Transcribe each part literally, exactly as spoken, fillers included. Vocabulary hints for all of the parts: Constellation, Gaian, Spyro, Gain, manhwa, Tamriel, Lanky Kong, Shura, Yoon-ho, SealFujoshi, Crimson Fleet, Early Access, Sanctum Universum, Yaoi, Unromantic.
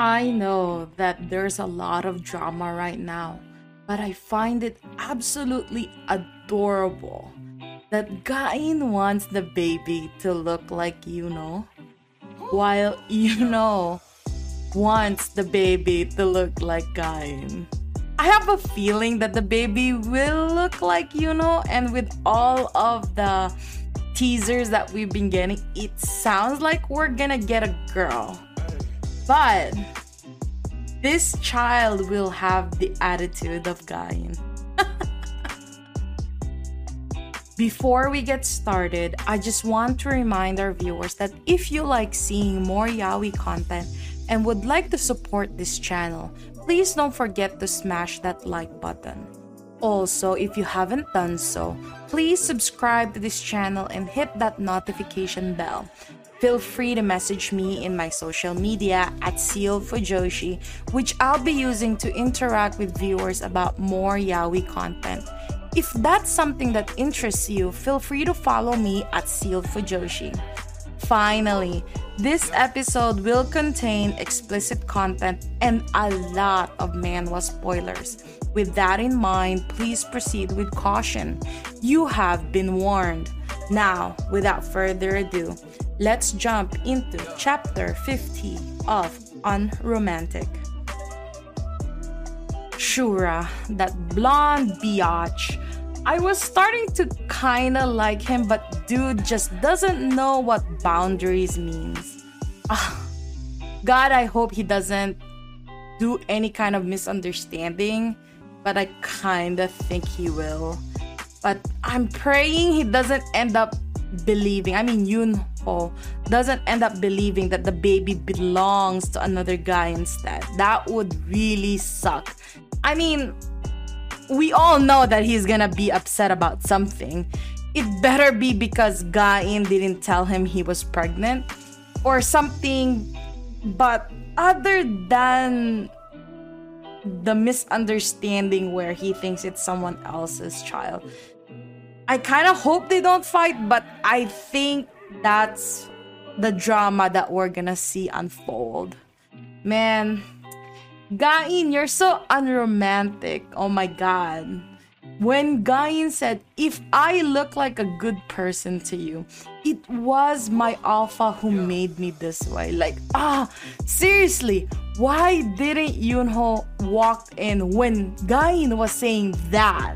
I know that there's a lot of drama right now, but I find it absolutely adorable that Gain wants the baby to look like Yoon-ho, while Yoon-ho wants the baby to look like Gain. I have a feeling that the baby will look like Yoon-ho, and with all of the teasers that we've been getting, it sounds like we're gonna get a girl. But this child will have the attitude of Gaian. Before we get started, I just want to remind our viewers that if you like seeing more Yaoi content and would like to support this channel, please don't forget to smash that like button. Also, if you haven't done so, please subscribe to this channel and hit that notification bell. Feel free to message me in my social media at SealFujoshi, which I'll be using to interact with viewers about more Yaoi content. If that's something that interests you, feel free to follow me at SealFujoshi. Finally, this episode will contain explicit content and a lot of manhwa spoilers. With that in mind, please proceed with caution. You have been warned. Now, without further ado, let's jump into chapter fifty of Unromantic. Shura, that blonde biatch. I was starting to kinda like him, but dude just doesn't know what boundaries means. Ah, God, I hope he doesn't do any kind of misunderstanding, but I kinda think he will. But I'm praying he doesn't end up believing, I mean Yoon-ho doesn't end up believing that the baby belongs to another guy instead. That would really suck. I mean, we all know that he's gonna be upset about something. It better be because Gaian didn't tell him he was pregnant or something. But other than the misunderstanding where he thinks it's someone else's child, I kind of hope they don't fight, but I think that's the drama that we're gonna see unfold. Man, Gaian, you're so unromantic. Oh my God. When Gaian said, "If I look like a good person to you, it was my alpha who made me this way." Like, ah, seriously, why didn't Yoon-ho walk in when Gaian was saying that?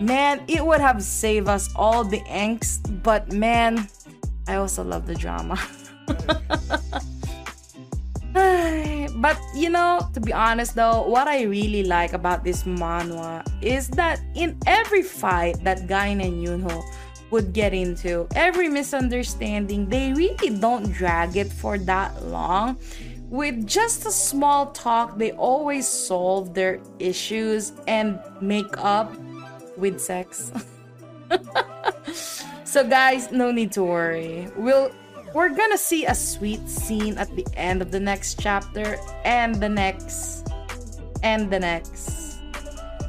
Man, it would have saved us all the angst, but man, I also love the drama. But you know, to be honest though, what I really like about this manhwa is that in every fight that Gain and Yoon-ho would get into, every misunderstanding, they really don't drag it for that long. With just a small talk, they always solve their issues and make up with sex. So guys, no need to worry. We'll we're gonna see a sweet scene at the end of the next chapter, and the next, and the next,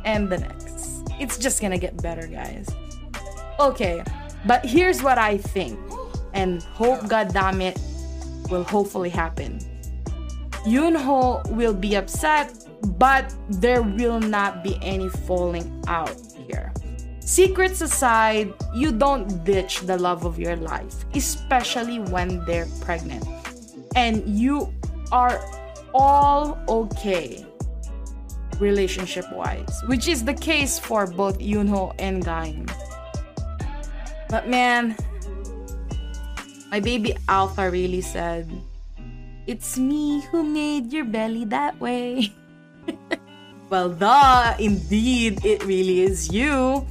and the next. It's just gonna get better, guys. Okay, but here's what I think, and hope goddammit will hopefully happen. Yoon-ho will be upset, but there will not be any falling out. Secrets aside, you don't ditch the love of your life, especially when they're pregnant. And you are all okay relationship-wise, which is the case for both Yoon-ho and Gain. But man, my baby alpha really said, "It's me who made your belly that way." Well, duh, indeed, it really is you.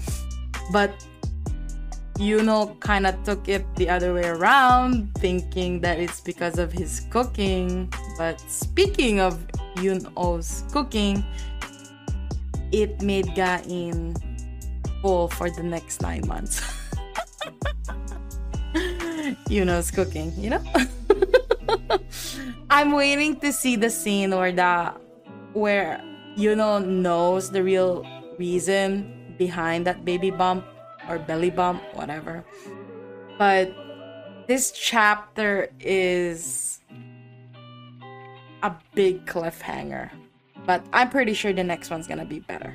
But Yoon-ho kind of took it the other way around, thinking that it's because of his cooking. But speaking of Yoon-ho's cooking, it made Gain full for the next nine months. Yoon-ho's cooking, you know? I'm waiting to see the scene or the where Yoon-ho knows the real reason behind that baby bump or belly bump, whatever. But this chapter is a big cliffhanger, but I'm pretty sure the next one's gonna be better.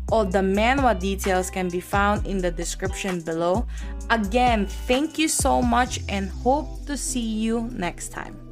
All the manhwa details can be found in the description below. Again, thank you so much and hope to see you next time.